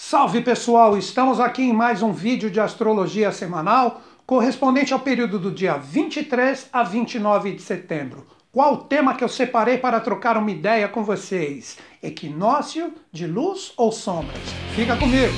Salve pessoal, estamos aqui em mais um vídeo de astrologia semanal correspondente ao período do dia 23 a 29 de setembro. Qual o tema que eu separei para trocar uma ideia com vocês? Equinócio de luz ou sombras? Fica comigo!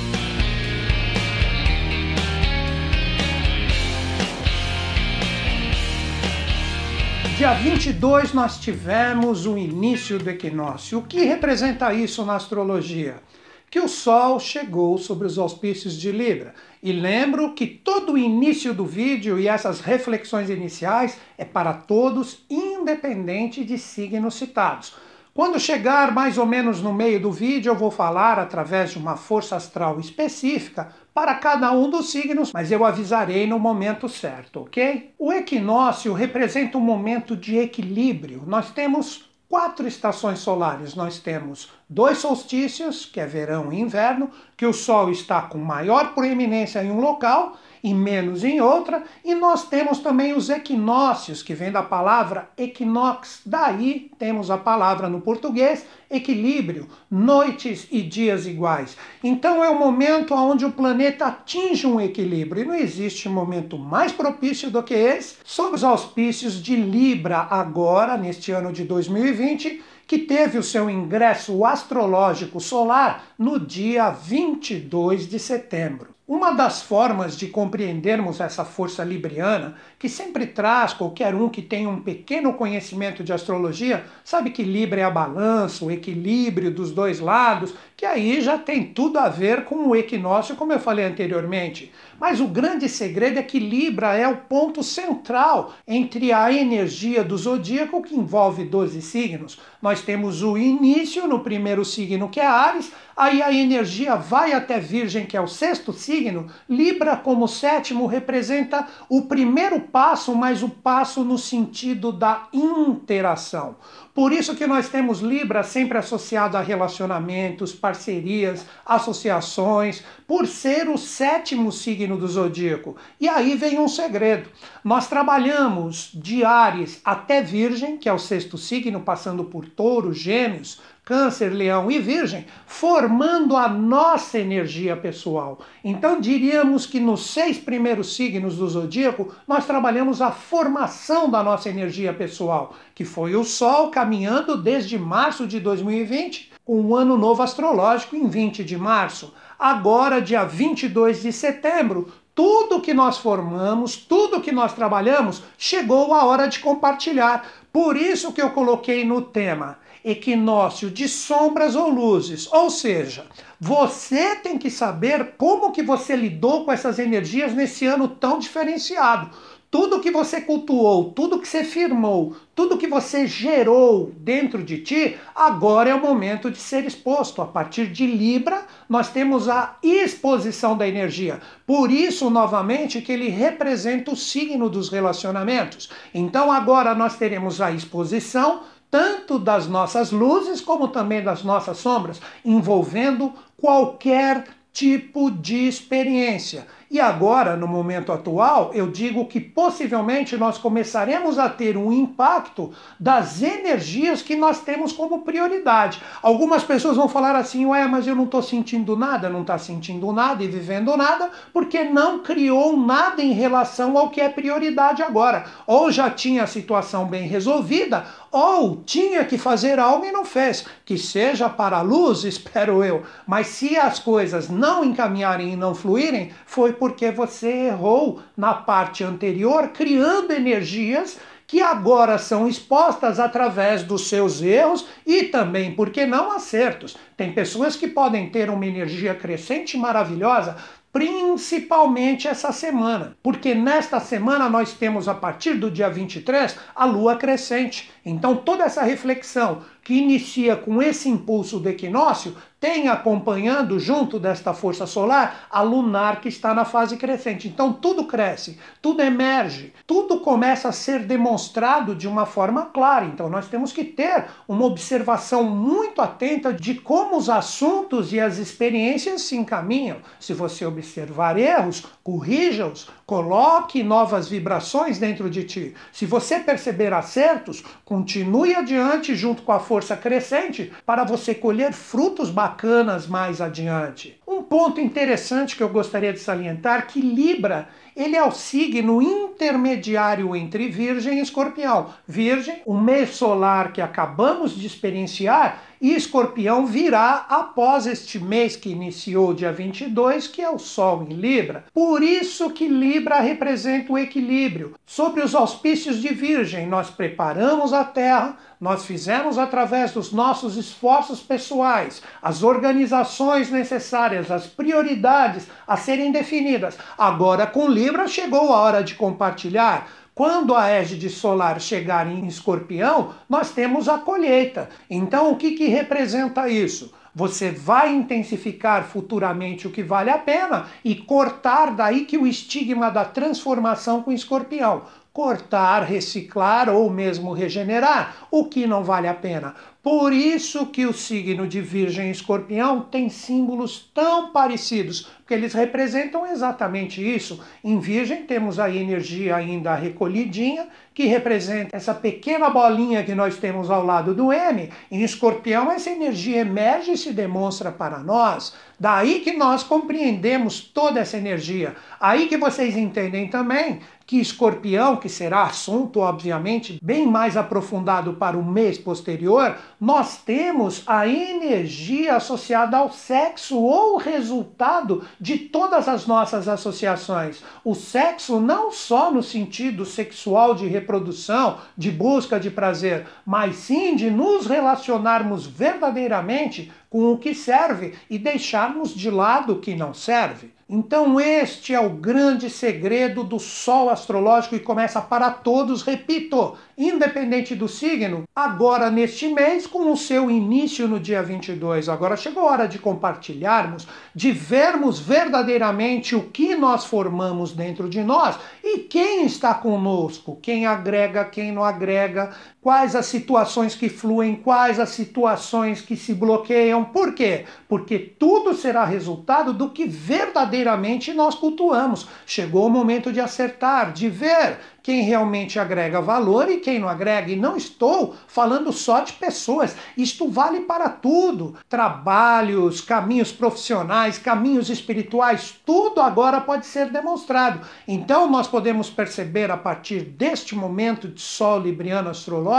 Dia 22 nós tivemos o início do equinócio. O que representa isso na astrologia? Que o Sol chegou sobre os auspícios de Libra. E lembro que todo o início do vídeo e essas reflexões iniciais é para todos, independente de signos citados. Quando chegar mais ou menos no meio do vídeo, eu vou falar através de uma força astral específica para cada um dos signos, mas eu avisarei no momento certo, ok? O equinócio representa um momento de equilíbrio. Nós temos quatro estações solares. Nós temos dois solstícios, que é verão e inverno, que o Sol está com maior proeminência em um local e menos em outra, e nós temos também os equinócios, que vem da palavra equinox, daí temos a palavra no português equilíbrio, noites e dias iguais. Então é o momento onde o planeta atinge um equilíbrio, e não existe momento mais propício do que esse, sob os auspícios de Libra, agora, neste ano de 2020, que teve o seu ingresso astrológico solar no dia 22 de setembro. Uma das formas de compreendermos essa força libriana, que sempre traz qualquer um que tenha um pequeno conhecimento de astrologia, sabe que Libra é a balança, o equilíbrio dos dois lados, que aí já tem tudo a ver com o equinócio, como eu falei anteriormente. Mas o grande segredo é que Libra é o ponto central entre a energia do zodíaco, que envolve 12 signos. Nós temos o início no primeiro signo, que é Áries, aí a energia vai até Virgem, que é o sexto signo. Libra, como sétimo, representa o primeiro passo, mas o passo no sentido da interação. Por isso que nós temos Libra sempre associado a relacionamentos, parcerias, associações, por ser o sétimo signo do zodíaco. E aí vem um segredo. Nós trabalhamos de Áries até Virgem, que é o sexto signo, passando por Touro, Gêmeos, Câncer, Leão e Virgem, formando a nossa energia pessoal. Então diríamos que nos 6 primeiros signos do zodíaco, nós trabalhamos a formação da nossa energia pessoal, que foi o Sol caminhando desde março de 2020, com o Ano Novo Astrológico em 20 de março. Agora, dia 22 de setembro, tudo que nós formamos, tudo que nós trabalhamos, chegou a hora de compartilhar. Por isso que eu coloquei no tema equinócio de sombras ou luzes, ou seja, você tem que saber como que você lidou com essas energias nesse ano tão diferenciado. Tudo que você cultuou, tudo que você firmou, tudo que você gerou dentro de ti, agora é o momento de ser exposto. A partir de Libra, nós temos a exposição da energia. Por isso, novamente, que ele representa o signo dos relacionamentos. Então agora nós teremos a exposição tanto das nossas luzes como também das nossas sombras, envolvendo qualquer tipo de experiência. E agora, no momento atual, eu digo que possivelmente nós começaremos a ter um impacto das energias que nós temos como prioridade. Algumas pessoas vão falar assim, ué, mas eu não estou sentindo nada, não está sentindo nada e vivendo nada, porque não criou nada em relação ao que é prioridade agora. Ou já tinha a situação bem resolvida, ou tinha que fazer algo e não fez. Que seja para a luz, espero eu. Mas se as coisas não encaminharem e não fluírem, foi porque você errou na parte anterior, criando energias que agora são expostas através dos seus erros e também, por que não, acertos. Tem pessoas que podem ter uma energia crescente maravilhosa, principalmente essa semana, porque nesta semana nós temos, a partir do dia 23, a lua crescente. Então toda essa reflexão que inicia com esse impulso do equinócio tem acompanhando, junto desta força solar, a lunar que está na fase crescente. Então tudo cresce, tudo emerge, tudo começa a ser demonstrado de uma forma clara. Então nós temos que ter uma observação muito atenta de como os assuntos e as experiências se encaminham. Se você observar erros, corrija-os, coloque novas vibrações dentro de ti. Se você perceber acertos, continue adiante junto com a força crescente para você colher frutos bacanas mais adiante. Um Um ponto interessante que eu gostaria de salientar, que Libra, ele é o signo intermediário entre Virgem e Escorpião. Virgem, o mês solar que acabamos de experienciar, e Escorpião virá após este mês que iniciou dia 22, que é o Sol em Libra. Por isso que Libra representa o equilíbrio. Sobre os auspícios de Virgem, nós preparamos a Terra, nós fizemos através dos nossos esforços pessoais, as organizações necessárias, as prioridades a serem definidas. Agora, com Libra, chegou a hora de compartilhar. Quando a égide solar chegar em Escorpião, nós temos a colheita. Então, o que representa isso? Você vai intensificar futuramente o que vale a pena e cortar, daí que o estigma da transformação com Escorpião. Cortar, reciclar ou mesmo regenerar, o que não vale a pena. Por isso que o signo de Virgem e Escorpião tem símbolos tão parecidos, porque eles representam exatamente isso. Em Virgem temos a energia ainda recolhidinha, que representa essa pequena bolinha que nós temos ao lado do M. Em Escorpião essa energia emerge e se demonstra para nós. Daí que nós compreendemos toda essa energia. Aí que vocês entendem também que Escorpião, que será assunto, obviamente, bem mais aprofundado para o mês posterior, nós temos a energia associada ao sexo ou resultado de todas as nossas associações. O sexo não só no sentido sexual de reprodução, de busca de prazer, mas sim de nos relacionarmos verdadeiramente com o que serve e deixarmos de lado o que não serve. Então este é o grande segredo do Sol astrológico e começa para todos, repito, independente do signo, agora neste mês com o seu início no dia 22. Agora chegou a hora de compartilharmos, de vermos verdadeiramente o que nós formamos dentro de nós e quem está conosco, quem agrega, quem não agrega, quais as situações que fluem, quais as situações que se bloqueiam. Por quê? Porque tudo será resultado do que verdadeiramente nós cultuamos. Chegou o momento de acertar, de ver quem realmente agrega valor e quem não agrega. E não estou falando só de pessoas. Isto vale para tudo. Trabalhos, caminhos profissionais, caminhos espirituais, tudo agora pode ser demonstrado. Então nós podemos perceber a partir deste momento de Sol libriano astrológico,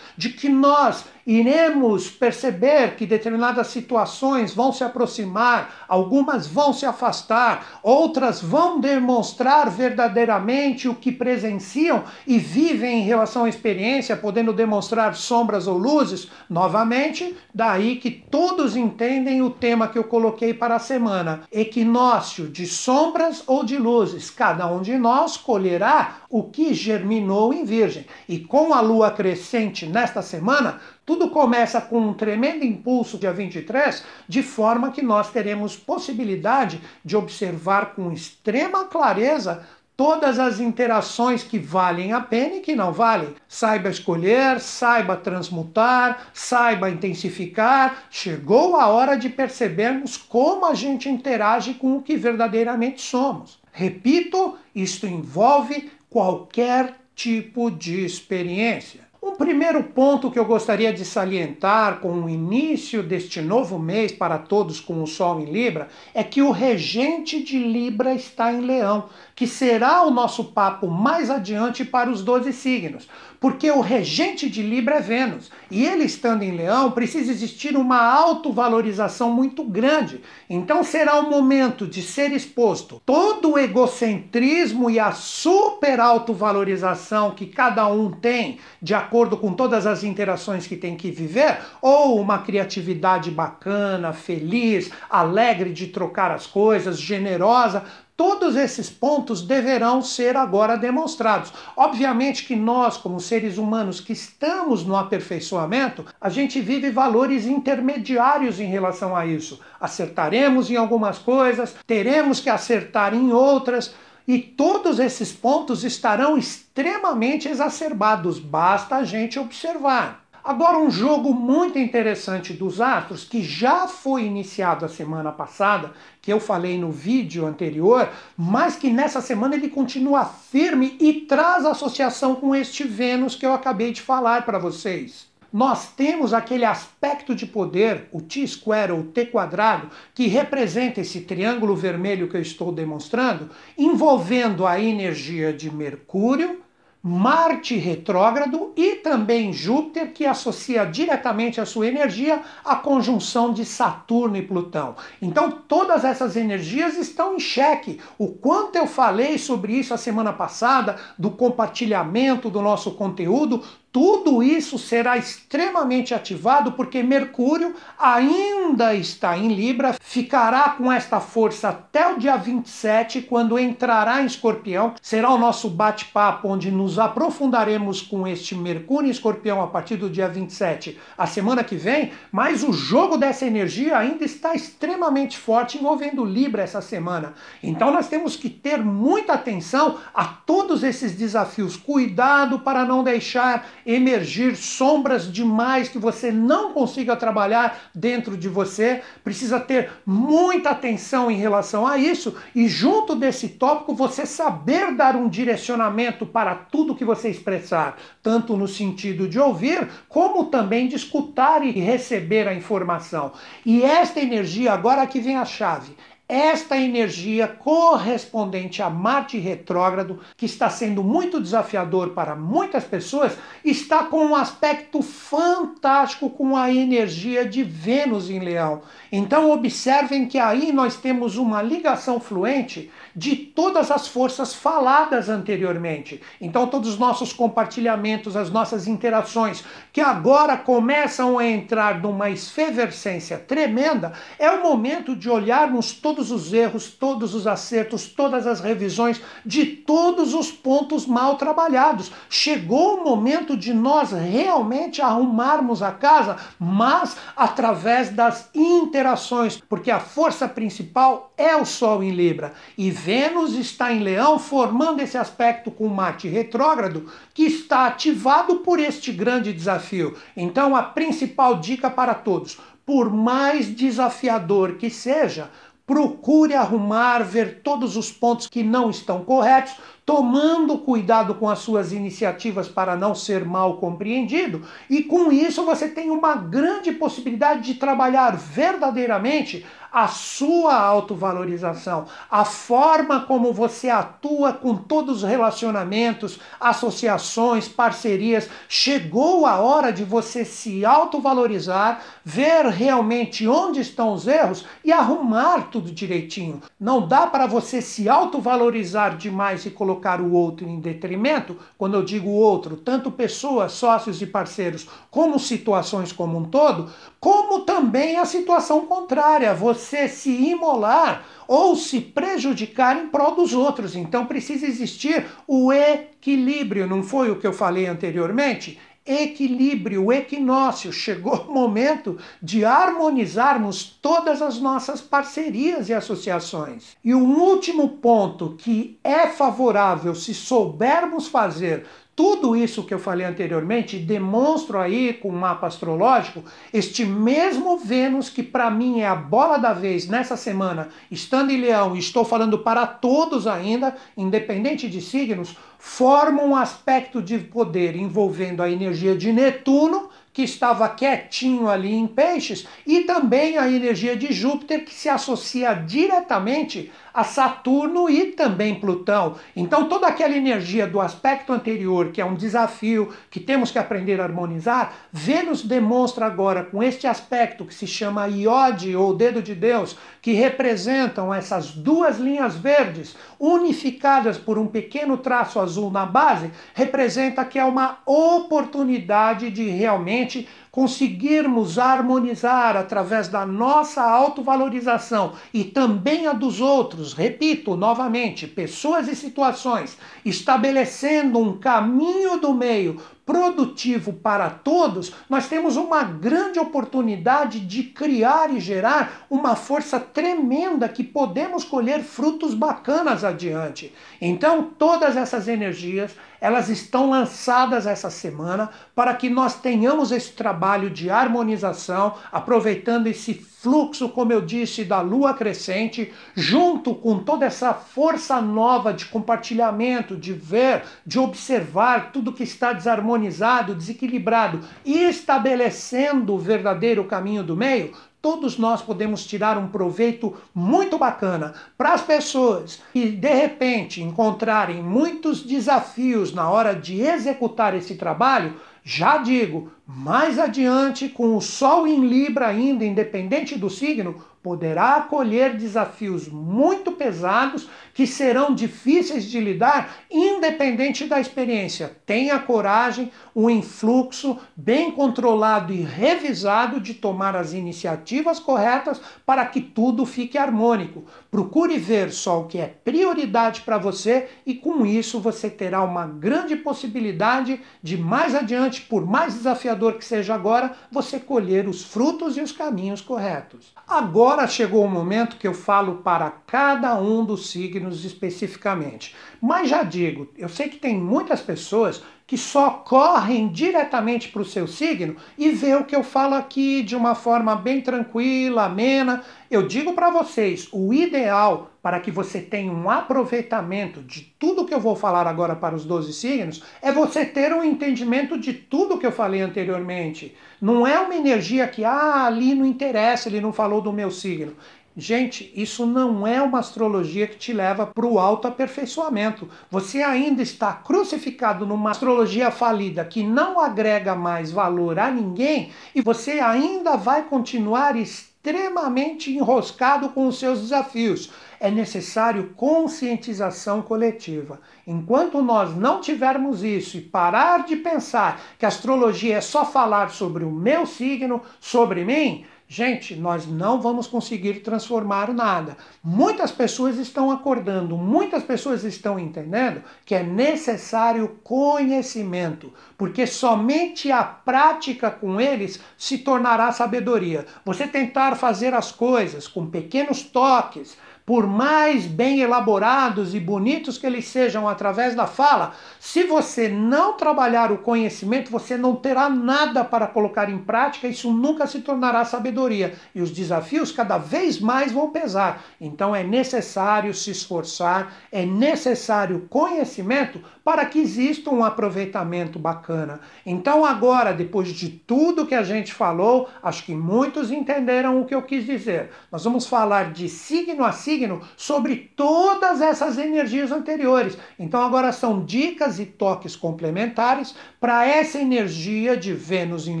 de que nós iremos perceber que determinadas situações vão se aproximar, algumas vão se afastar, outras vão demonstrar verdadeiramente o que presenciam e vivem em relação à experiência, podendo demonstrar sombras ou luzes. Novamente, daí que todos entendem o tema que eu coloquei para a semana: equinócio de sombras ou de luzes. Cada um de nós colherá o que germinou em Virgem. E com a lua crescente nesta semana, tudo começa com um tremendo impulso dia 23, de forma que nós teremos possibilidade de observar com extrema clareza todas as interações que valem a pena e que não valem. Saiba escolher, saiba transmutar, saiba intensificar. Chegou a hora de percebermos como a gente interage com o que verdadeiramente somos. Repito, isto envolve qualquer tipo de experiência. Um primeiro ponto que eu gostaria de salientar com o início deste novo mês para todos com o Sol em Libra é que o regente de Libra está em Leão, que será o nosso papo mais adiante para os 12 signos, porque o regente de Libra é Vênus, e ele estando em Leão precisa existir uma autovalorização muito grande. Então será o momento de ser exposto todo o egocentrismo e a super autovalorização que cada um tem, de acordo com todas as interações que tem que viver, ou uma criatividade bacana, feliz, alegre de trocar as coisas, generosa. Todos esses pontos deverão ser agora demonstrados. Obviamente que nós, como seres humanos que estamos no aperfeiçoamento, a gente vive valores intermediários em relação a isso. Acertaremos em algumas coisas, teremos que acertar em outras, e todos esses pontos estarão extremamente exacerbados. Basta a gente observar. Agora, um jogo muito interessante dos astros, que já foi iniciado a semana passada, que eu falei no vídeo anterior, mas que nessa semana ele continua firme e traz associação com este Vênus que eu acabei de falar para vocês. nós temos aquele aspecto de poder, o T-square ou T-quadrado, que representa esse triângulo vermelho que eu estou demonstrando, envolvendo a energia de Mercúrio, Marte retrógrado e também Júpiter, que associa diretamente a sua energia à conjunção de Saturno e Plutão. Então todas essas energias estão em xeque. O quanto eu falei sobre isso a semana passada, do compartilhamento do nosso conteúdo, tudo isso será extremamente ativado porque Mercúrio ainda está em Libra, ficará com esta força até o dia 27, quando entrará em Escorpião. Será o nosso bate-papo onde nos aprofundaremos com este Mercúrio em Escorpião a partir do dia 27, a semana que vem, mas o jogo dessa energia ainda está extremamente forte envolvendo Libra essa semana. Então nós temos que ter muita atenção a todos esses desafios. Cuidado para não deixar emergir sombras demais que você não consiga trabalhar dentro de você. Precisa ter muita atenção em relação a isso e junto desse tópico você saber dar um direcionamento para tudo que você expressar, tanto no sentido de ouvir, como também de escutar e receber a informação. E esta energia, agora que vem a chave, esta energia correspondente a Marte retrógrado, que está sendo muito desafiador para muitas pessoas, está com um aspecto fantástico com a energia de Vênus em Leão. Então observem que aí nós temos uma ligação fluente de todas as forças faladas anteriormente. Então todos os nossos compartilhamentos, as nossas interações, que agora começam a entrar numa efervescência tremenda, é o momento de olharmos todos os erros, todos os acertos, todas as revisões, de todos os pontos mal trabalhados. Chegou o momento de nós realmente arrumarmos a casa, mas através das interações, porque a força principal é o Sol em Libra. E Vênus está em Leão, formando esse aspecto com Marte retrógrado, que está ativado por este grande desafio. Então, a principal dica para todos, por mais desafiador que seja, procure arrumar, ver todos os pontos que não estão corretos, tomando cuidado com as suas iniciativas para não ser mal compreendido, e com isso você tem uma grande possibilidade de trabalhar verdadeiramente a sua autovalorização, a forma como você atua com todos os relacionamentos, associações, parcerias. Chegou a hora de você se autovalorizar, ver realmente onde estão os erros e arrumar tudo direitinho. Não dá para você se autovalorizar demais e colocar o outro em detrimento. Quando eu digo outro, tanto pessoas, sócios e parceiros, como situações como um todo, como também a situação contrária, você se imolar ou se prejudicar em prol dos outros. Então precisa existir o equilíbrio, não foi o que eu falei anteriormente? Equilíbrio, equinócio. Chegou o momento de harmonizarmos todas as nossas parcerias e associações. E um último ponto que é favorável se soubermos fazer tudo isso que eu falei anteriormente, demonstro aí com o mapa astrológico, este mesmo Vênus que para mim é a bola da vez nessa semana, estando em Leão, e estou falando para todos ainda, independente de signos, forma um aspecto de poder envolvendo a energia de Netuno, que estava quietinho ali em Peixes, e também a energia de Júpiter, que se associa diretamente a Saturno e também Plutão. Então toda aquela energia do aspecto anterior, que é um desafio, que temos que aprender a harmonizar, Vênus demonstra agora com este aspecto que se chama iode, ou dedo de Deus, que representam essas duas linhas verdes, unificadas por um pequeno traço azul na base, representa que é uma oportunidade de realmente conseguirmos harmonizar através da nossa autovalorização e também a dos outros, repito novamente, pessoas e situações, estabelecendo um caminho do meio produtivo para todos, nós temos uma grande oportunidade de criar e gerar uma força tremenda que podemos colher frutos bacanas adiante. Então, todas essas energias, elas estão lançadas essa semana para que nós tenhamos esse trabalho trabalho de harmonização, aproveitando esse fluxo, como eu disse, da lua crescente, junto com toda essa força nova de compartilhamento, de ver, de observar tudo que está desarmonizado, desequilibrado, e estabelecendo o verdadeiro caminho do meio, todos nós podemos tirar um proveito muito bacana para as pessoas e, de repente, encontrarem muitos desafios na hora de executar esse trabalho. Já digo, mais adiante, com o Sol em Libra ainda, independente do signo, poderá acolher desafios muito pesados que serão difíceis de lidar, independente da experiência. Tenha coragem, um influxo bem controlado e revisado de tomar as iniciativas corretas para que tudo fique harmônico. Procure ver só o que é prioridade para você e com isso você terá uma grande possibilidade de mais adiante, por mais desafiador que seja agora, você colher os frutos e os caminhos corretos. Agora chegou o momento que eu falo para cada um dos signos especificamente. Mas já digo, eu sei que tem muitas pessoas que só correm diretamente para o seu signo e vê o que eu falo aqui de uma forma bem tranquila, amena. Eu digo para vocês, o ideal para que você tenha um aproveitamento de tudo que eu vou falar agora para os 12 signos é você ter um entendimento de tudo que eu falei anteriormente. Não é uma energia que, ali não interessa, ele não falou do meu signo. Gente, isso não é uma astrologia que te leva para o autoaperfeiçoamento. Você ainda está crucificado numa astrologia falida que não agrega mais valor a ninguém e você ainda vai continuar extremamente enroscado com os seus desafios. É necessário conscientização coletiva. Enquanto nós não tivermos isso e parar de pensar que a astrologia é só falar sobre o meu signo, sobre mim, gente, nós não vamos conseguir transformar nada. Muitas pessoas estão acordando, muitas pessoas estão entendendo que é necessário conhecimento, porque somente a prática com eles se tornará sabedoria. Você tentar fazer as coisas com pequenos toques, por mais bem elaborados e bonitos que eles sejam através da fala, se você não trabalhar o conhecimento, você não terá nada para colocar em prática, isso nunca se tornará sabedoria. E os desafios cada vez mais vão pesar. Então é necessário se esforçar, é necessário conhecimento para que exista um aproveitamento bacana. Então agora, depois de tudo que a gente falou, acho que muitos entenderam o que eu quis dizer. Nós vamos falar de signo a signo, sobre todas essas energias anteriores. Então agora são dicas e toques complementares para essa energia de Vênus em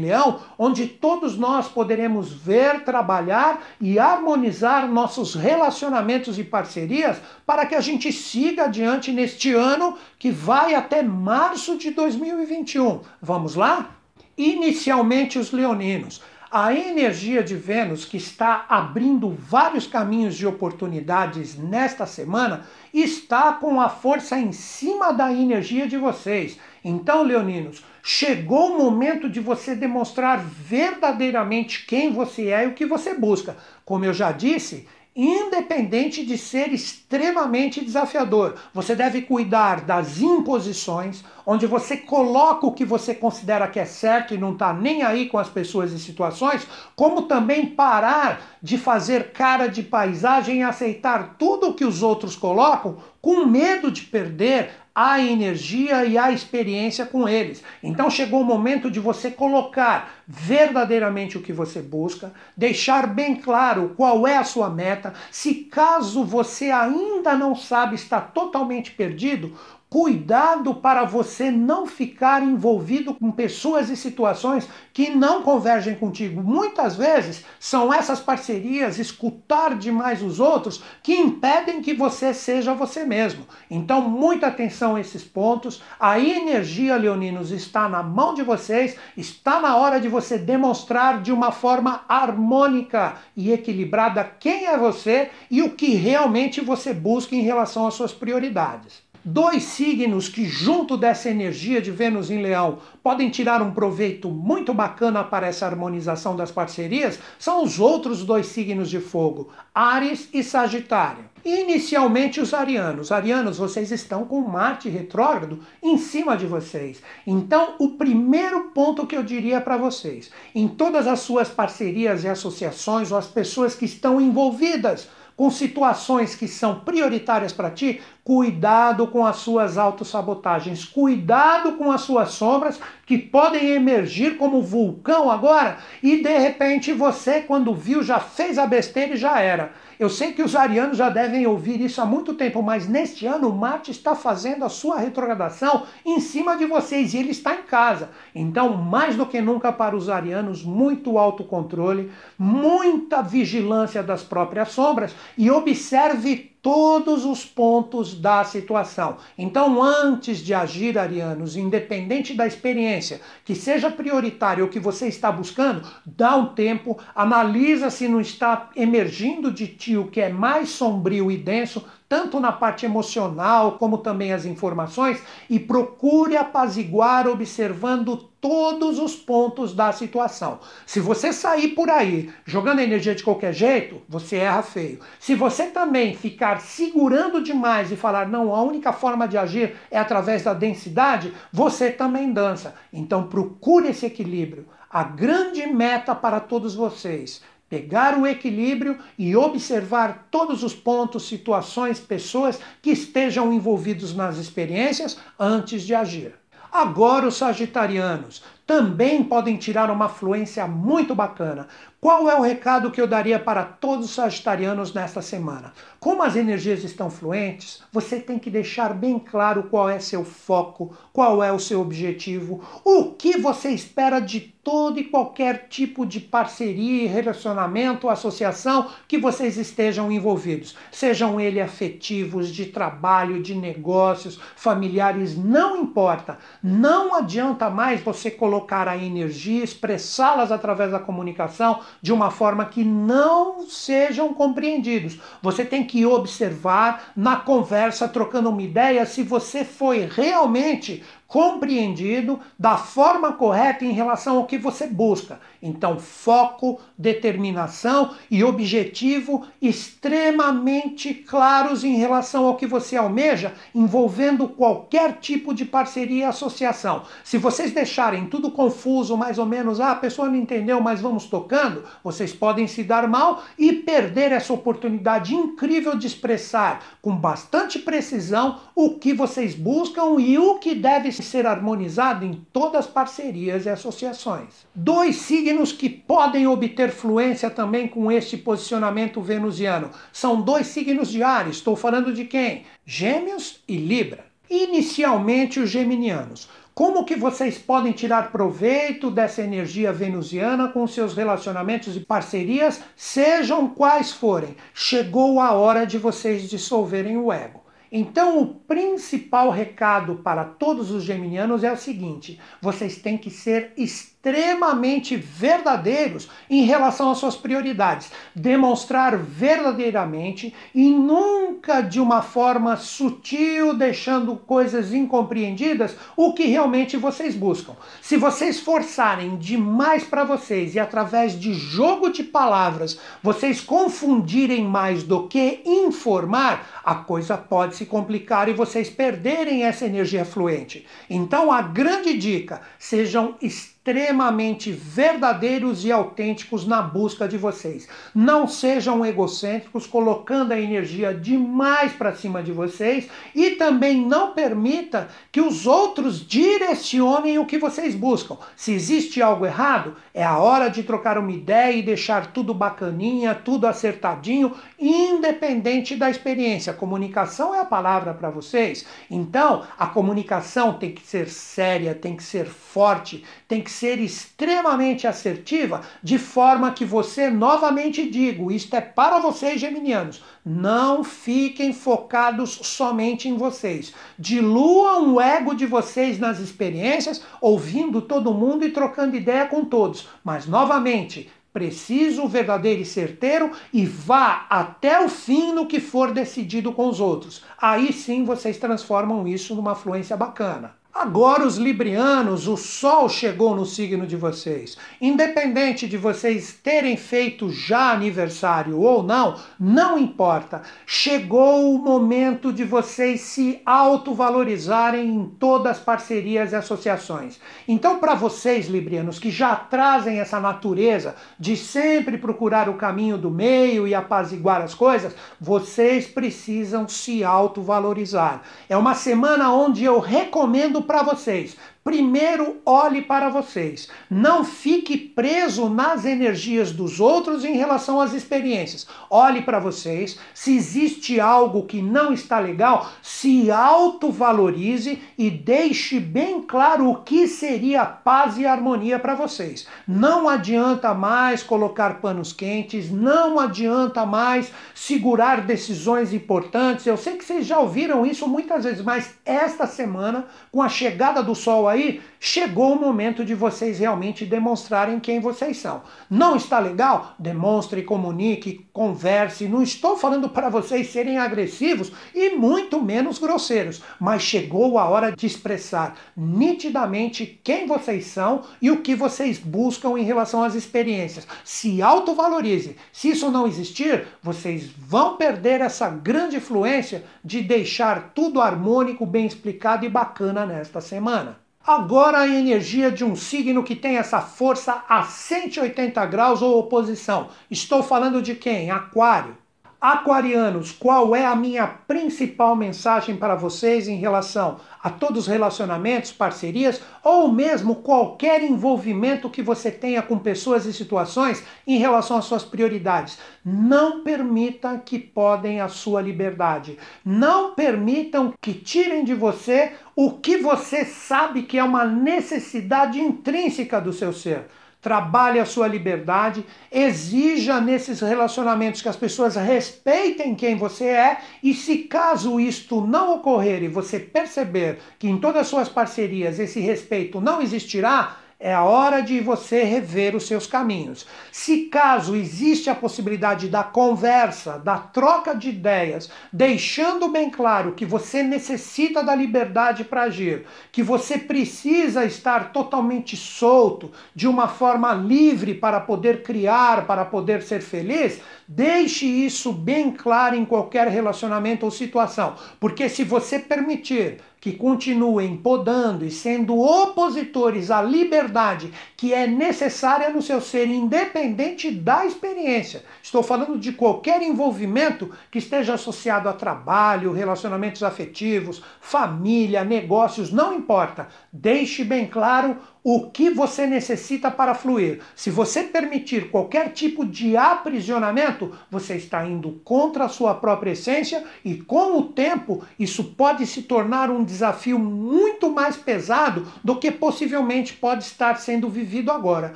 Leão, onde todos nós poderemos ver, trabalhar e harmonizar nossos relacionamentos e parcerias para que a gente siga adiante neste ano que vai até março de 2021. Vamos lá? Inicialmente os leoninos. A energia de Vênus, que está abrindo vários caminhos de oportunidades nesta semana, está com a força em cima da energia de vocês. Então, leoninos, chegou o momento de você demonstrar verdadeiramente quem você é e o que você busca. Como eu já disse, independente de ser extremamente desafiador, você deve cuidar das imposições, onde você coloca o que você considera que é certo e não está nem aí com as pessoas e situações, como também parar de fazer cara de paisagem e aceitar tudo o que os outros colocam com medo de perder a energia e a experiência com eles. Então chegou o momento de você colocar verdadeiramente o que você busca, deixar bem claro qual é a sua meta. Se caso você ainda não sabe, está totalmente perdido, cuidado para você não ficar envolvido com pessoas e situações que não convergem contigo. Muitas vezes são essas parcerias, escutar demais os outros, que impedem que você seja você mesmo. Então, muita atenção a esses pontos. A energia, leoninos, está na mão de vocês. Está na hora de você demonstrar de uma forma harmônica e equilibrada quem é você e o que realmente você busca em relação às suas prioridades. Dois signos que, junto dessa energia de Vênus em Leão, podem tirar um proveito muito bacana para essa harmonização das parcerias, são os outros dois signos de fogo, Áries e Sagitário. Inicialmente os arianos. Arianos, vocês estão com Marte retrógrado em cima de vocês. Então, o primeiro ponto que eu diria para vocês, em todas as suas parcerias e associações, ou as pessoas que estão envolvidas com situações que são prioritárias para ti, cuidado com as suas autossabotagens, cuidado com as suas sombras que podem emergir como vulcão agora e de repente você, quando viu, já fez a besteira e já era. Eu sei que os arianos já devem ouvir isso há muito tempo, mas neste ano Marte está fazendo a sua retrogradação em cima de vocês e ele está em casa. Então, mais do que nunca para os arianos, muito autocontrole, muita vigilância das próprias sombras e observe todos os pontos da situação. Então, antes de agir, arianos, independente da experiência, que seja prioritária o que você está buscando, dá um tempo, analisa se não está emergindo de ti o que é mais sombrio e denso, tanto na parte emocional como também as informações, e procure apaziguar observando todos os pontos da situação. Se você sair por aí jogando energia de qualquer jeito, você erra feio. Se você também ficar segurando demais e falar, não, a única forma de agir é através da densidade, você também dança. Então procure esse equilíbrio. A grande meta para todos vocês, pegar o equilíbrio e observar todos os pontos, situações, pessoas que estejam envolvidos nas experiências antes de agir. Agora os sagitarianos também podem tirar uma afluência muito bacana. Qual é o recado que eu daria para todos os sagitarianos nesta semana? Como as energias estão fluentes, você tem que deixar bem claro qual é seu foco, qual é o seu objetivo, o que você espera de todo e qualquer tipo de parceria, relacionamento, associação que vocês estejam envolvidos. Sejam eles afetivos, de trabalho, de negócios, familiares, não importa. Não adianta mais você colocar a energia, expressá-las através da comunicação de uma forma que não sejam compreendidos. Você tem que observar na conversa, trocando uma ideia, se você foi realmente compreendido da forma correta em relação ao que você busca. Então, foco, determinação e objetivo extremamente claros em relação ao que você almeja, envolvendo qualquer tipo de parceria e associação. Se vocês deixarem tudo confuso, mais ou menos, ah, a pessoa não entendeu, mas vamos tocando, vocês podem se dar mal e perder essa oportunidade incrível de expressar com bastante precisão o que vocês buscam e o que deve ser harmonizado em todas as parcerias e associações. Dois signos que podem obter fluência também com este posicionamento venusiano são dois signos de ar. Estou falando de quem? Gêmeos e Libra. Inicialmente os geminianos. Como que vocês podem tirar proveito dessa energia venusiana com seus relacionamentos e parcerias, sejam quais forem? Chegou a hora de vocês dissolverem o ego. Então, o principal recado para todos os geminianos é o seguinte: vocês têm que ser extremamente verdadeiros em relação às suas prioridades. Demonstrar verdadeiramente e nunca de uma forma sutil, deixando coisas incompreendidas, o que realmente vocês buscam. Se vocês forçarem demais para vocês e através de jogo de palavras, vocês confundirem mais do que informar, a coisa pode se complicar e vocês perderem essa energia fluente. Então a grande dica, sejam extremamente verdadeiros e autênticos na busca de vocês. Não sejam egocêntricos, colocando a energia demais para cima de vocês e também não permita que os outros direcionem o que vocês buscam. Se existe algo errado, é a hora de trocar uma ideia e deixar tudo bacaninha, tudo acertadinho, independente da experiência. Comunicação é a palavra para vocês. Então, a comunicação tem que ser séria, tem que ser forte, tem que ser extremamente assertiva, de forma que você, novamente digo, isto é para vocês, geminianos, não fiquem focados somente em vocês. Diluam o ego de vocês nas experiências, ouvindo todo mundo e trocando ideia com todos. Mas, novamente, preciso, verdadeiro e certeiro, e vá até o fim no que for decidido com os outros. Aí sim vocês transformam isso numa fluência bacana. Agora os librianos, o sol chegou no signo de vocês. Independente de vocês terem feito já aniversário ou não, não importa. Chegou o momento de vocês se autovalorizarem em todas as parcerias e associações. Então, para vocês, librianos, que já trazem essa natureza de sempre procurar o caminho do meio e apaziguar as coisas, vocês precisam se autovalorizar. É uma semana onde eu recomendo para vocês. Primeiro, olhe para vocês. Não fique preso nas energias dos outros em relação às experiências. Olhe para vocês. Se existe algo que não está legal, se autovalorize e deixe bem claro o que seria paz e harmonia para vocês. Não adianta mais colocar panos quentes, não adianta mais segurar decisões importantes. Eu sei que vocês já ouviram isso muitas vezes, mas esta semana, com a chegada do sol aí, chegou o momento de vocês realmente demonstrarem quem vocês são. Não está legal? Demonstre, comunique, converse. Não estou falando para vocês serem agressivos e muito menos grosseiros, mas chegou a hora de expressar nitidamente quem vocês são e o que vocês buscam em relação às experiências. Se autovalorize. Se isso não existir, vocês vão perder essa grande influência de deixar tudo harmônico, bem explicado e bacana nesta semana. Agora a energia de um signo que tem essa força a 180 graus ou oposição. Estou falando de quem? Aquário. Aquarianos, qual é a minha principal mensagem para vocês em relação a todos os relacionamentos, parcerias ou mesmo qualquer envolvimento que você tenha com pessoas e situações em relação às suas prioridades? Não permita que podem a sua liberdade. Não permitam que tirem de você o que você sabe que é uma necessidade intrínseca do seu ser. Trabalhe a sua liberdade, exija nesses relacionamentos que as pessoas respeitem quem você é, e se caso isto não ocorrer e você perceber que em todas as suas parcerias esse respeito não existirá, é a hora de você rever os seus caminhos. Se caso existe a possibilidade da conversa, da troca de ideias, deixando bem claro que você necessita da liberdade para agir, que você precisa estar totalmente solto, de uma forma livre para poder criar, para poder ser feliz, deixe isso bem claro em qualquer relacionamento ou situação. Porque se você permitir que continuem podando e sendo opositores à liberdade que é necessária no seu ser, independente da experiência. Estou falando de qualquer envolvimento que esteja associado a trabalho, relacionamentos afetivos, família, negócios, não importa. Deixe bem claro o que você necessita para fluir. Se você permitir qualquer tipo de aprisionamento, você está indo contra a sua própria essência e com o tempo isso pode se tornar um desafio muito mais pesado do que possivelmente pode estar sendo vivido agora.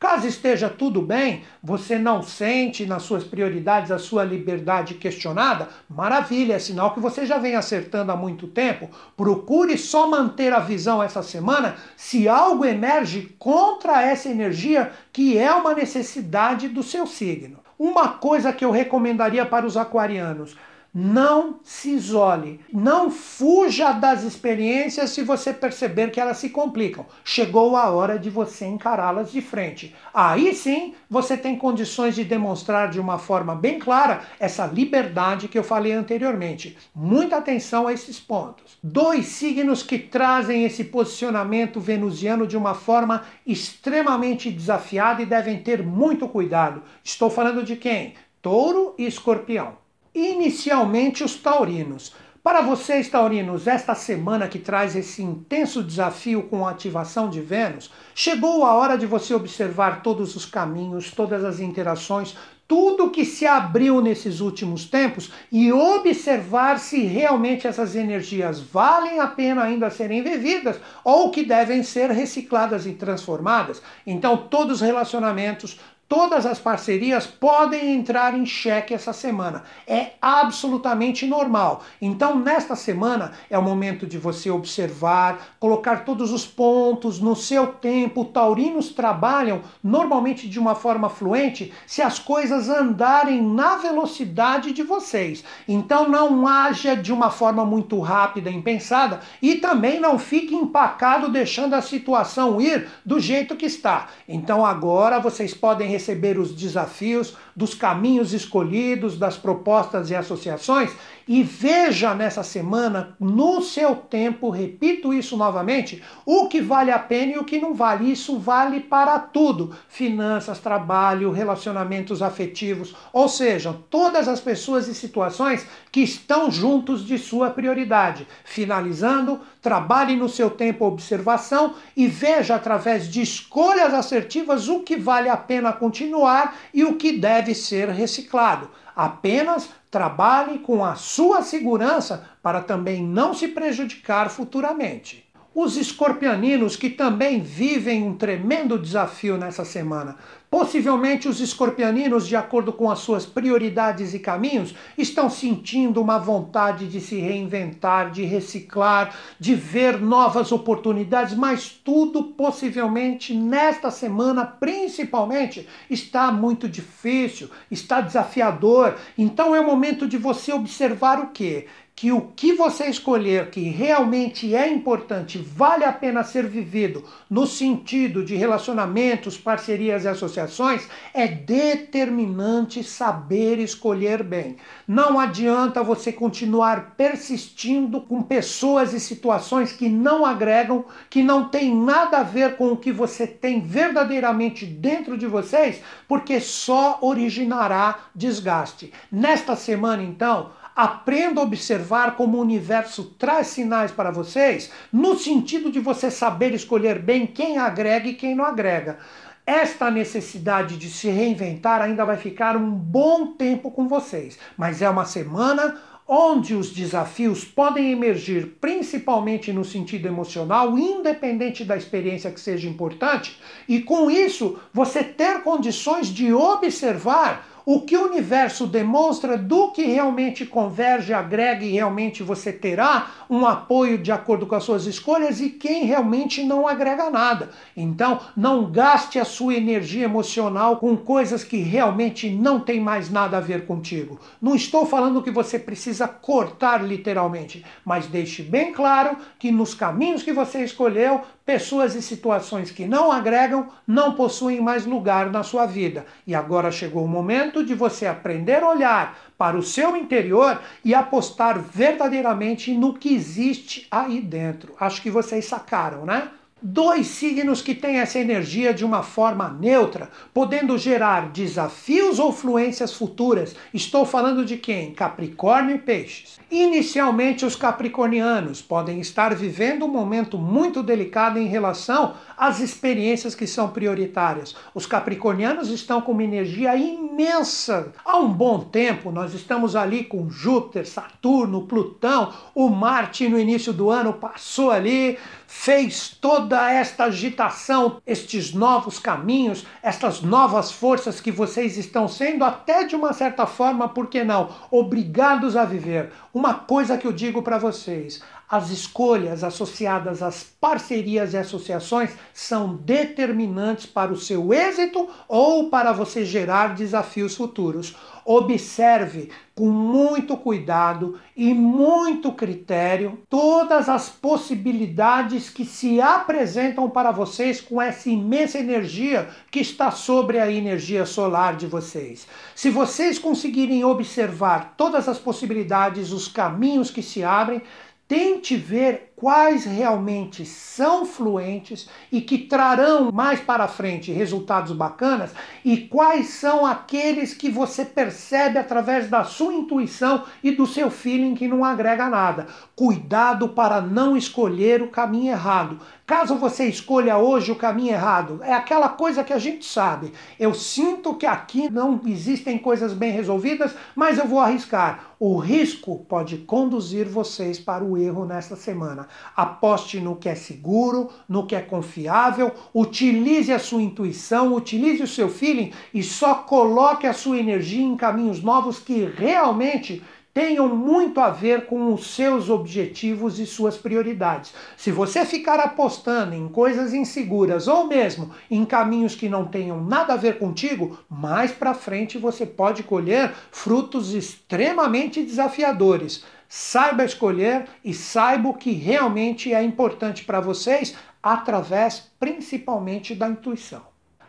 Caso esteja tudo bem, você não sente nas suas prioridades a sua liberdade questionada, maravilha, é sinal que você já vem acertando há muito tempo. Procure só manter a visão essa semana se algo emerge contra essa energia que é uma necessidade do seu signo. Uma coisa que eu recomendaria para os aquarianos: não se isole, não fuja das experiências se você perceber que elas se complicam. Chegou a hora de você encará-las de frente. Aí sim, você tem condições de demonstrar de uma forma bem clara essa liberdade que eu falei anteriormente. Muita atenção a esses pontos. Dois signos que trazem esse posicionamento venusiano de uma forma extremamente desafiada e devem ter muito cuidado. Estou falando de quem? Touro e Escorpião. Inicialmente os taurinos. Para vocês, taurinos, esta semana que traz esse intenso desafio com a ativação de Vênus, chegou a hora de você observar todos os caminhos, todas as interações, tudo que se abriu nesses últimos tempos e observar se realmente essas energias valem a pena ainda serem vividas ou que devem ser recicladas e transformadas. Então, todos os relacionamentos, Todas as parcerias podem entrar em xeque essa semana. É absolutamente normal. Então, nesta semana, é o momento de você observar, colocar todos os pontos no seu tempo. Taurinos trabalham normalmente de uma forma fluente se as coisas andarem na velocidade de vocês. Então, não haja de uma forma muito rápida, impensada, e também não fique empacado deixando a situação ir do jeito que está. Então, agora vocês podem receber os desafios dos caminhos escolhidos, das propostas e associações, e veja nessa semana, no seu tempo, repito isso novamente, o que vale a pena e o que não vale. Isso vale para tudo: finanças, trabalho, relacionamentos afetivos, ou seja, todas as pessoas e situações que estão juntos de sua prioridade. Finalizando, trabalhe no seu tempo observação e veja através de escolhas assertivas o que vale a pena continuar e o que deve ser reciclado. Apenas trabalhe com a sua segurança para também não se prejudicar futuramente. Os escorpianinos, que também vivem um tremendo desafio nessa semana. Possivelmente os escorpianinos, de acordo com as suas prioridades e caminhos, estão sentindo uma vontade de se reinventar, de reciclar, de ver novas oportunidades, mas tudo possivelmente nesta semana, principalmente, está muito difícil, está desafiador. Então é o momento de você observar o quê? Que o que você escolher que realmente é importante, vale a pena ser vivido no sentido de relacionamentos, parcerias e associações, é determinante saber escolher bem. Não adianta você continuar persistindo com pessoas e situações que não agregam, que não tem nada a ver com o que você tem verdadeiramente dentro de vocês, porque só originará desgaste. Nesta semana, então, aprenda a observar como o universo traz sinais para vocês, no sentido de você saber escolher bem quem agrega e quem não agrega. Esta necessidade de se reinventar ainda vai ficar um bom tempo com vocês, mas é uma semana onde os desafios podem emergir, principalmente no sentido emocional, independente da experiência que seja importante, e com isso você ter condições de observar o que o universo demonstra do que realmente converge, agrega e realmente você terá um apoio de acordo com as suas escolhas e quem realmente não agrega nada. Então, não gaste a sua energia emocional com coisas que realmente não tem mais nada a ver contigo. Não estou falando que você precisa cortar literalmente, mas deixe bem claro que nos caminhos que você escolheu, pessoas e situações que não agregam não possuem mais lugar na sua vida. E agora chegou o momento de você aprender a olhar para o seu interior e apostar verdadeiramente no que existe aí dentro. Acho que vocês sacaram, né? Dois signos que têm essa energia de uma forma neutra, podendo gerar desafios ou fluências futuras. Estou falando de quem? Capricórnio e Peixes. Inicialmente, os capricornianos podem estar vivendo um momento muito delicado em relação às experiências que são prioritárias. Os capricornianos estão com uma energia imensa. Há um bom tempo, nós estamos ali com Júpiter, Saturno, Plutão, o Marte no início do ano passou ali, fez toda esta agitação, estes novos caminhos, estas novas forças que vocês estão sendo, até de uma certa forma, por que não, obrigados a viver. Uma coisa que eu digo para vocês: as escolhas associadas às parcerias e associações são determinantes para o seu êxito ou para você gerar desafios futuros. Observe com muito cuidado e muito critério todas as possibilidades que se apresentam para vocês com essa imensa energia que está sobre a energia solar de vocês. Se vocês conseguirem observar todas as possibilidades, os caminhos que se abrem, tente ver quais realmente são fluentes e que trarão mais para frente resultados bacanas e quais são aqueles que você percebe através da sua intuição e do seu feeling que não agrega nada. Cuidado para não escolher o caminho errado. Caso você escolha hoje o caminho errado, é aquela coisa que a gente sabe. Eu sinto que aqui não existem coisas bem resolvidas, mas eu vou arriscar. O risco pode conduzir vocês para o erro nesta semana. nada. Aposte no que é seguro, no que é confiável, utilize a sua intuição, utilize o seu feeling e só coloque a sua energia em caminhos novos que realmente tenham muito a ver com os seus objetivos e suas prioridades. Se você ficar apostando em coisas inseguras ou mesmo em caminhos que não tenham nada a ver contigo, mais para frente você pode colher frutos extremamente desafiadores. Saiba escolher e saiba o que realmente é importante para vocês, através principalmente da intuição.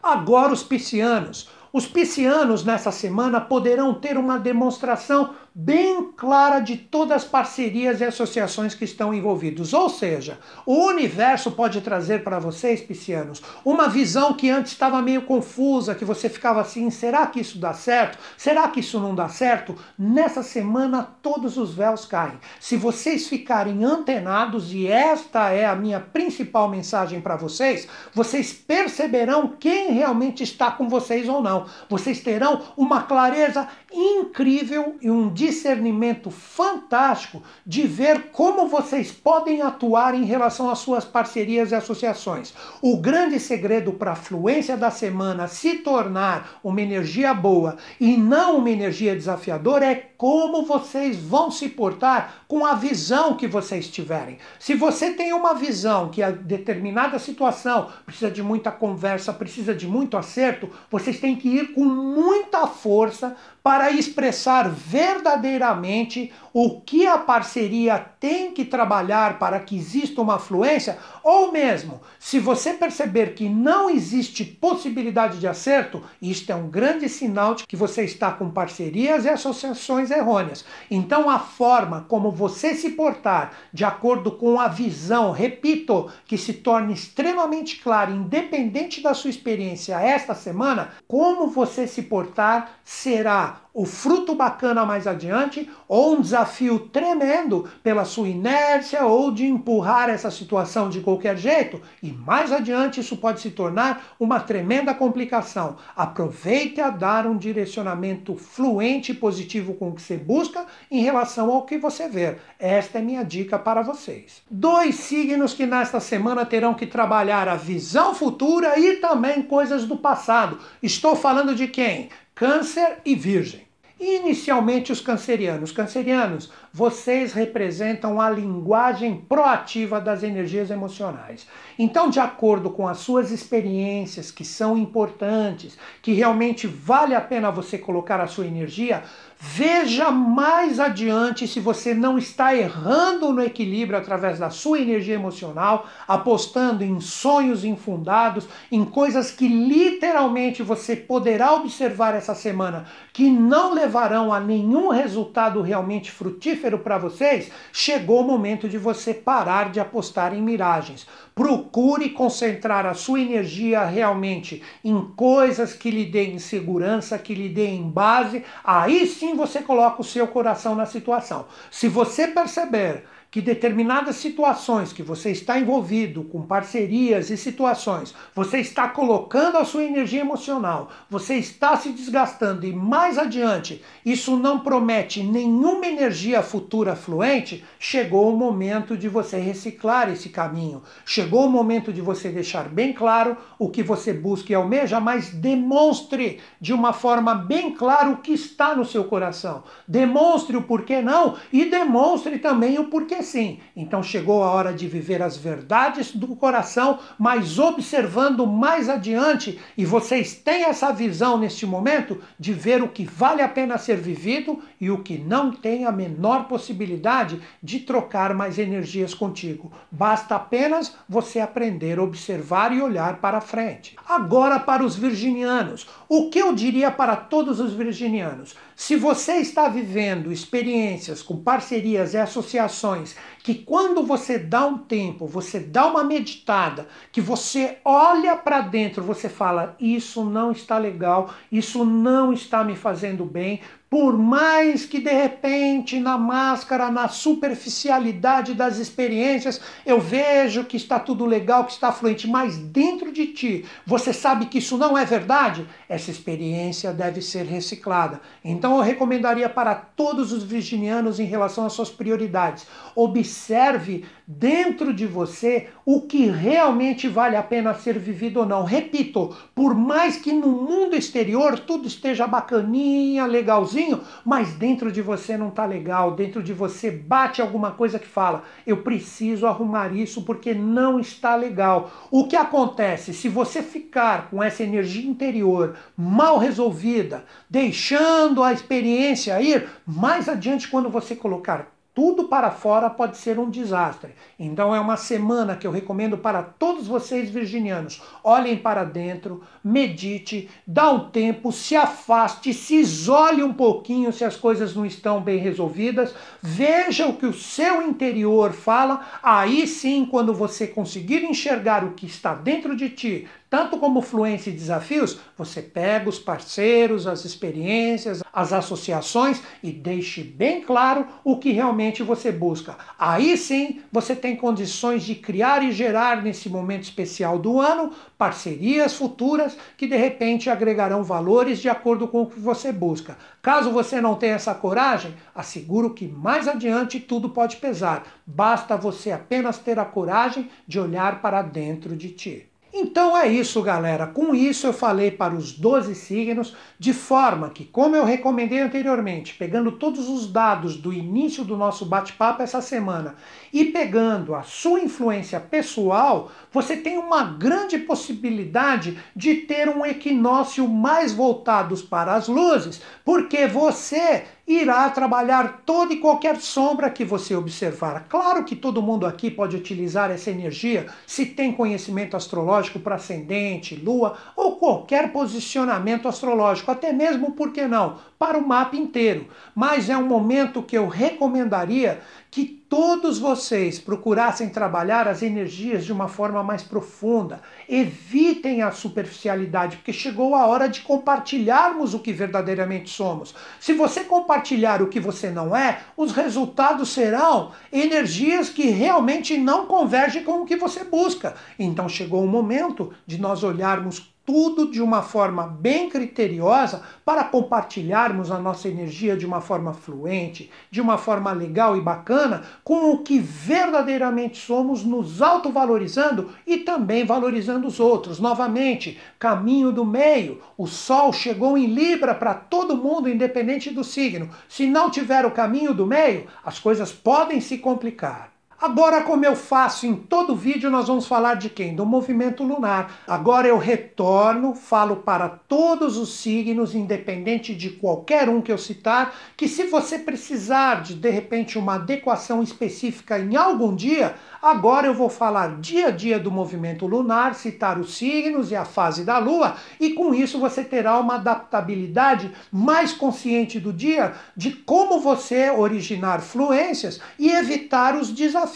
Agora os piscianos. Os piscianos nessa semana poderão ter uma demonstração bem clara de todas as parcerias e associações que estão envolvidos. Ou seja, o universo pode trazer para vocês, piscianos, uma visão que antes estava meio confusa, que você ficava assim, será que isso dá certo? Será que isso não dá certo? Nessa semana todos os véus caem. Se vocês ficarem antenados, e esta é a minha principal mensagem para vocês, vocês perceberão quem realmente está com vocês ou não. Vocês terão uma clareza incrível e um discernimento fantástico de ver como vocês podem atuar em relação às suas parcerias e associações. O grande segredo para a fluência da semana se tornar uma energia boa e não uma energia desafiadora é como vocês vão se portar com a visão que vocês tiverem. Se você tem uma visão que a determinada situação precisa de muita conversa, precisa de muito acerto, vocês têm que ir com muita força para expressar verdadeiramente o que a parceria tem que trabalhar para que exista uma fluência, ou mesmo, se você perceber que não existe possibilidade de acerto, isto é um grande sinal de que você está com parcerias e associações errôneas. Então a forma como você se portar de acordo com a visão, repito, que se torne extremamente clara, independente da sua experiência esta semana, como você se portar será o fruto bacana mais adiante, ou um desafio tremendo pela sua inércia ou de empurrar essa situação de qualquer jeito, e mais adiante isso pode se tornar uma tremenda complicação. Aproveite a dar um direcionamento fluente e positivo com o que você busca em relação ao que você vê. Esta é minha dica para vocês. 2 signos que nesta semana terão que trabalhar a visão futura e também coisas do passado. Estou falando de quem? Câncer e Virgem. Inicialmente os cancerianos. Cancerianos, vocês representam a linguagem proativa das energias emocionais. Então, de acordo com as suas experiências, que são importantes, que realmente vale a pena você colocar a sua energia, veja mais adiante se você não está errando no equilíbrio através da sua energia emocional, apostando em sonhos infundados, em coisas que literalmente você poderá observar essa semana, que não levarão a nenhum resultado realmente frutífero para vocês. Chegou o momento de você parar de apostar em miragens. Procure concentrar a sua energia realmente em coisas que lhe deem segurança, que lhe deem base. Aí sim você coloca o seu coração na situação. Se você perceber que determinadas situações que você está envolvido com parcerias e situações, você está colocando a sua energia emocional, você está se desgastando e mais adiante isso não promete nenhuma energia futura fluente, chegou o momento de você reciclar esse caminho. Chegou o momento de você deixar bem claro o que você busca e almeja, mas demonstre de uma forma bem clara o que está no seu coração. Demonstre o porquê não e demonstre também o porquê sim. Então chegou a hora de viver as verdades do coração, mas observando mais adiante, e vocês têm essa visão neste momento de ver o que vale a pena ser vivido e o que não tem a menor possibilidade de trocar mais energias contigo. Basta apenas você aprender a observar e olhar para frente. Agora para os virginianos. O que eu diria para todos os virginianos? Se você está vivendo experiências com parcerias e associações que quando você dá um tempo, você dá uma meditada, que você olha para dentro, você fala, isso não está legal, isso não está me fazendo bem, Por mais que de repente na máscara, na superficialidade das experiências, eu vejo que está tudo legal, que está fluente, mas dentro de ti, você sabe que isso não é verdade? Essa experiência deve ser reciclada. Então eu recomendaria para todos os virginianos em relação às suas prioridades. Observe dentro de você o que realmente vale a pena ser vivido ou não. Repito, por mais que no mundo exterior tudo esteja bacaninha, legalzinho, mas dentro de você não tá legal, dentro de você bate alguma coisa que fala, eu preciso arrumar isso porque não está legal. O que acontece? Se você ficar com essa energia interior mal resolvida, deixando a experiência ir, mais adiante quando você colocar tudo para fora pode ser um desastre. Então é uma semana que eu recomendo para todos vocês virginianos. Olhem para dentro, medite, dá um tempo, se afaste, se isole um pouquinho se as coisas não estão bem resolvidas. Veja o que o seu interior fala. Aí sim, quando você conseguir enxergar o que está dentro de ti, tanto como fluência e desafios, você pega os parceiros, as experiências, as associações e deixe bem claro o que realmente você busca. Aí sim, você tem condições de criar e gerar nesse momento especial do ano, parcerias futuras que de repente agregarão valores de acordo com o que você busca. Caso você não tenha essa coragem, asseguro que mais adiante tudo pode pesar. Basta você apenas ter a coragem de olhar para dentro de ti. Então é isso, galera. Com isso eu falei para os 12 signos, de forma que, como eu recomendei anteriormente, pegando todos os dados do início do nosso bate-papo essa semana e pegando a sua influência pessoal, você tem uma grande possibilidade de ter um equinócio mais voltado para as luzes, porque você irá trabalhar toda e qualquer sombra que você observar. Claro que todo mundo aqui pode utilizar essa energia, se tem conhecimento astrológico para ascendente, lua, ou qualquer posicionamento astrológico, até mesmo, por que não, para o mapa inteiro. Mas é um momento que eu recomendaria que todos vocês procurassem trabalhar as energias de uma forma mais profunda. Evitem a superficialidade, porque chegou a hora de compartilharmos o que verdadeiramente somos. Se você compartilhar o que você não é, os resultados serão energias que realmente não convergem com o que você busca. Então chegou o momento de nós olharmos tudo de uma forma bem criteriosa para compartilharmos a nossa energia de uma forma fluente, de uma forma legal e bacana, com o que verdadeiramente somos, nos autovalorizando e também valorizando os outros. Novamente, caminho do meio, o sol chegou em Libra para todo mundo, independente do signo. Se não tiver o caminho do meio, as coisas podem se complicar. Agora, como eu faço em todo vídeo, nós vamos falar de quem? Do movimento lunar. Agora eu retorno, falo para todos os signos, independente de qualquer um que eu citar, que se você precisar de repente, uma adequação específica em algum dia, agora eu vou falar dia a dia do movimento lunar, citar os signos e a fase da lua, e com isso você terá uma adaptabilidade mais consciente do dia, de como você originar fluências e evitar os desafios.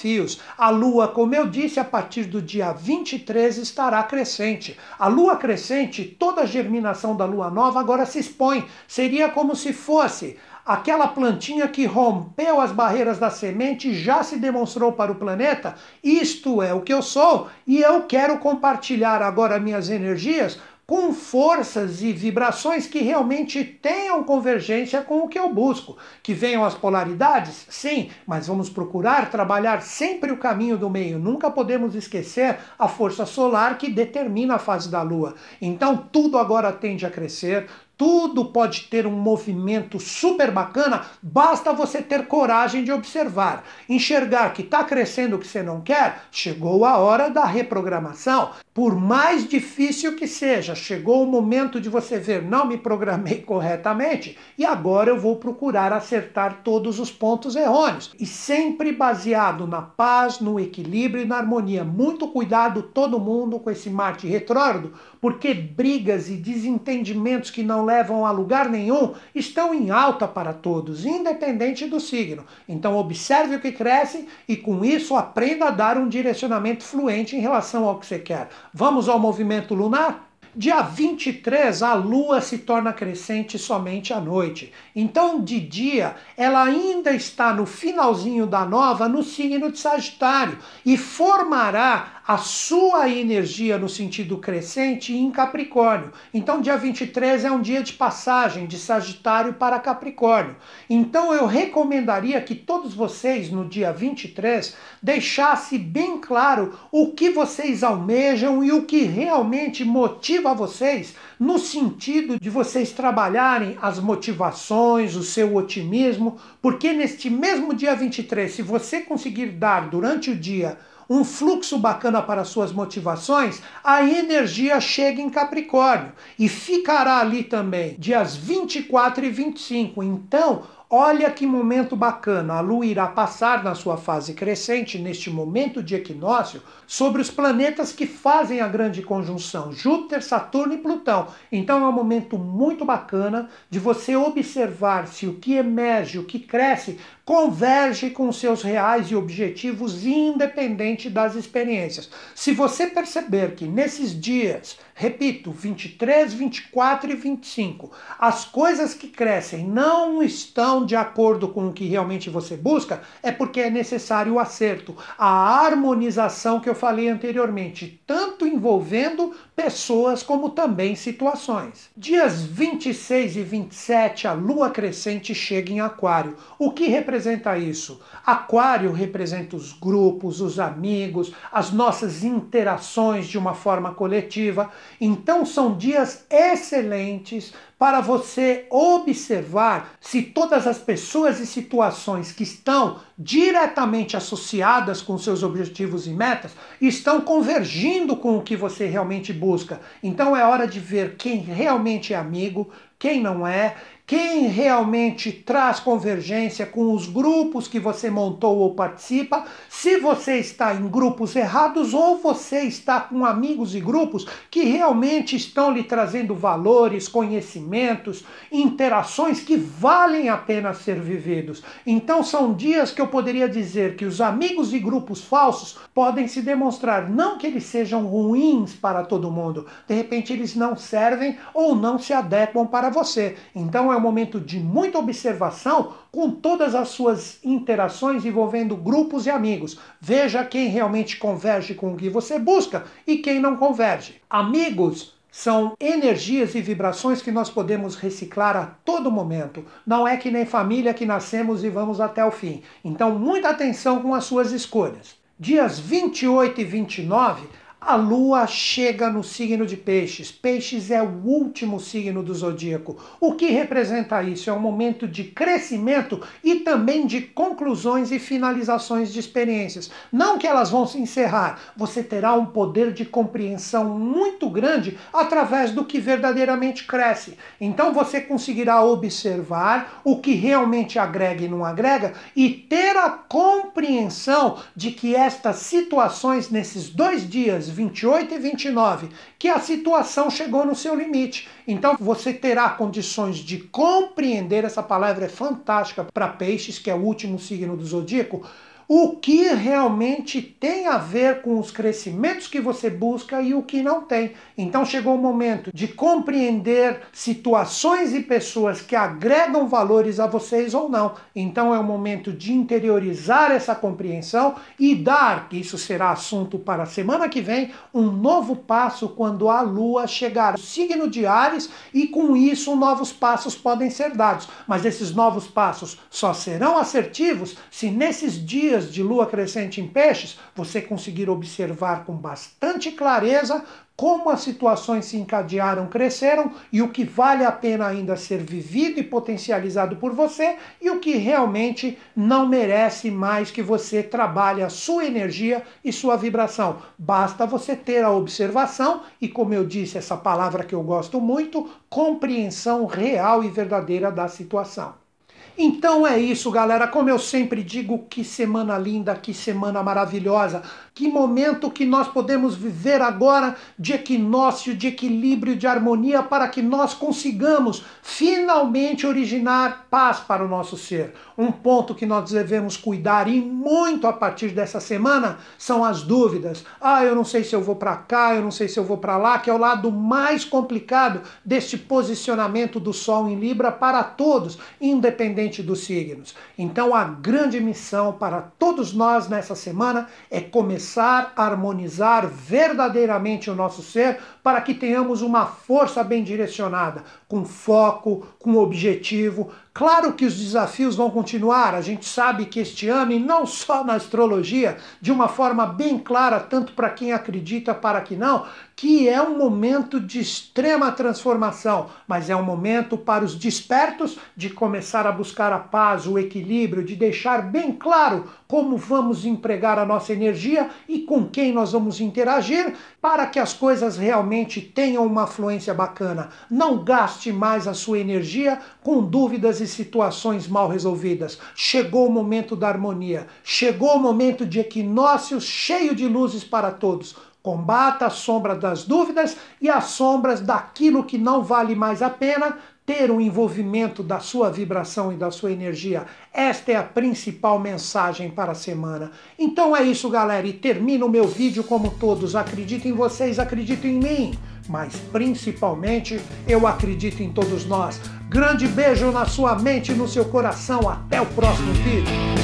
A lua, como eu disse, a partir do dia 23 estará crescente. A lua crescente, toda a germinação da lua nova agora se expõe. Seria como se fosse aquela plantinha que rompeu as barreiras da semente, já se demonstrou para o planeta. Isto é o que eu sou e eu quero compartilhar agora minhas energias com forças e vibrações que realmente tenham convergência com o que eu busco. Que venham as polaridades? Sim, mas vamos procurar trabalhar sempre o caminho do meio. Nunca podemos esquecer a força solar que determina a fase da Lua. Então tudo agora tende a crescer, tudo pode ter um movimento super bacana, basta você ter coragem de observar. Enxergar que está crescendo o que você não quer, chegou a hora da reprogramação. Por mais difícil que seja, chegou o momento de você ver, não me programei corretamente, e agora eu vou procurar acertar todos os pontos errôneos. E sempre baseado na paz, no equilíbrio e na harmonia. Muito cuidado todo mundo com esse Marte retrógrado, porque brigas e desentendimentos que não levam a lugar nenhum estão em alta para todos, independente do signo. Então observe o que cresce e com isso aprenda a dar um direcionamento fluente em relação ao que você quer. Vamos ao movimento lunar? Dia 23, a lua se torna crescente somente à noite. Então, de dia, ela ainda está no finalzinho da nova, no signo de Sagitário, e formará a sua energia no sentido crescente em Capricórnio. Então, dia 23 é um dia de passagem de Sagitário para Capricórnio. Então, eu recomendaria que todos vocês, no dia 23, deixassem bem claro o que vocês almejam e o que realmente motiva a vocês, no sentido de vocês trabalharem as motivações, o seu otimismo, porque neste mesmo dia 23, se você conseguir dar durante o dia um fluxo bacana para suas motivações, a energia chega em Capricórnio e ficará ali também, dias 24 e 25. Então, olha que momento bacana, a Lua irá passar na sua fase crescente, neste momento de equinócio, sobre os planetas que fazem a grande conjunção, Júpiter, Saturno e Plutão. Então é um momento muito bacana de você observar se o que emerge, o que cresce, converge com seus reais e objetivos, independente das experiências. Se você perceber que nesses dias, repito, 23, 24 e 25, as coisas que crescem não estão de acordo com o que realmente você busca, é porque é necessário o acerto, a harmonização que eu falei anteriormente, tanto envolvendo pessoas como também situações. Dias 26 e 27, a lua crescente chega em Aquário. O que representa isso? Aquário representa os grupos, os amigos, as nossas interações de uma forma coletiva. Então são dias excelentes para você observar se todas as pessoas e situações que estão diretamente associadas com seus objetivos e metas estão convergindo com o que você realmente busca. Então é hora de ver quem realmente é amigo, quem não é, quem realmente traz convergência com os grupos que você montou ou participa, se você está em grupos errados ou você está com amigos e grupos que realmente estão lhe trazendo valores, conhecimentos, interações que valem a pena ser vividos. Então são dias que eu poderia dizer que os amigos e grupos falsos podem se demonstrar, não que eles sejam ruins para todo mundo, de repente eles não servem ou não se adequam para você. Então é um momento de muita observação com todas as suas interações envolvendo grupos e amigos. Veja quem realmente converge com o que você busca e quem não converge. Amigos são energias e vibrações que nós podemos reciclar a todo momento. Não é que nem família que nascemos e vamos até o fim. Então muita atenção com as suas escolhas. Dias 28 e 29... a lua chega no signo de Peixes. Peixes é o último signo do zodíaco. O que representa isso? É um momento de crescimento e também de conclusões e finalizações de experiências. Não que elas vão se encerrar. Você terá um poder de compreensão muito grande através do que verdadeiramente cresce. Então você conseguirá observar o que realmente agrega e não agrega e ter a compreensão de que estas situações nesses dois dias, 28 e 29, que a situação chegou no seu limite. Então você terá condições de compreender, essa palavra é fantástica para Peixes, que é o último signo do zodíaco, o que realmente tem a ver com os crescimentos que você busca e o que não tem. Então chegou o momento de compreender situações e pessoas que agregam valores a vocês ou não. Então é o momento de interiorizar essa compreensão e dar, isso será assunto para a semana que vem, um novo passo quando a lua chegar no signo de Áries, e com isso novos passos podem ser dados. Mas esses novos passos só serão assertivos se nesses dias de lua crescente em Peixes, você conseguir observar com bastante clareza como as situações se encadearam, cresceram, e o que vale a pena ainda ser vivido e potencializado por você, e o que realmente não merece mais que você trabalhe a sua energia e sua vibração. Basta você ter a observação e, como eu disse, essa palavra que eu gosto muito, compreensão real e verdadeira da situação. Então é isso, galera. Como eu sempre digo, que semana linda, que semana maravilhosa. Que momento que nós podemos viver agora de equinócio, de equilíbrio, de harmonia, para que nós consigamos finalmente originar paz para o nosso ser. Um ponto que nós devemos cuidar e muito a partir dessa semana são as dúvidas. Ah, eu não sei se eu vou para cá, eu não sei se eu vou para lá, que é o lado mais complicado deste posicionamento do Sol em Libra para todos, independente dos signos. Então a grande missão para todos nós nessa semana é começar a harmonizar verdadeiramente o nosso ser para que tenhamos uma força bem direcionada, com foco, com objetivo. Claro que os desafios vão continuar, a gente sabe que este ano, e não só na astrologia, de uma forma bem clara, tanto para quem acredita, para quem não, que é um momento de extrema transformação, mas é um momento para os despertos de começar a buscar a paz, o equilíbrio, de deixar bem claro como vamos empregar a nossa energia e com quem nós vamos interagir para que as coisas realmente tenham uma fluência bacana. Não gaste mais a sua energia com dúvidas e situações mal resolvidas. Chegou o momento da harmonia, chegou o momento de equinócio cheio de luzes para todos. Combata a sombra das dúvidas e as sombras daquilo que não vale mais a pena ter um envolvimento da sua vibração e da sua energia. Esta é a principal mensagem para a semana. Então é isso, galera, e termino o meu vídeo como todos. Acredito em vocês, acredito em mim, mas principalmente eu acredito em todos nós. Grande beijo na sua mente e no seu coração. Até o próximo vídeo.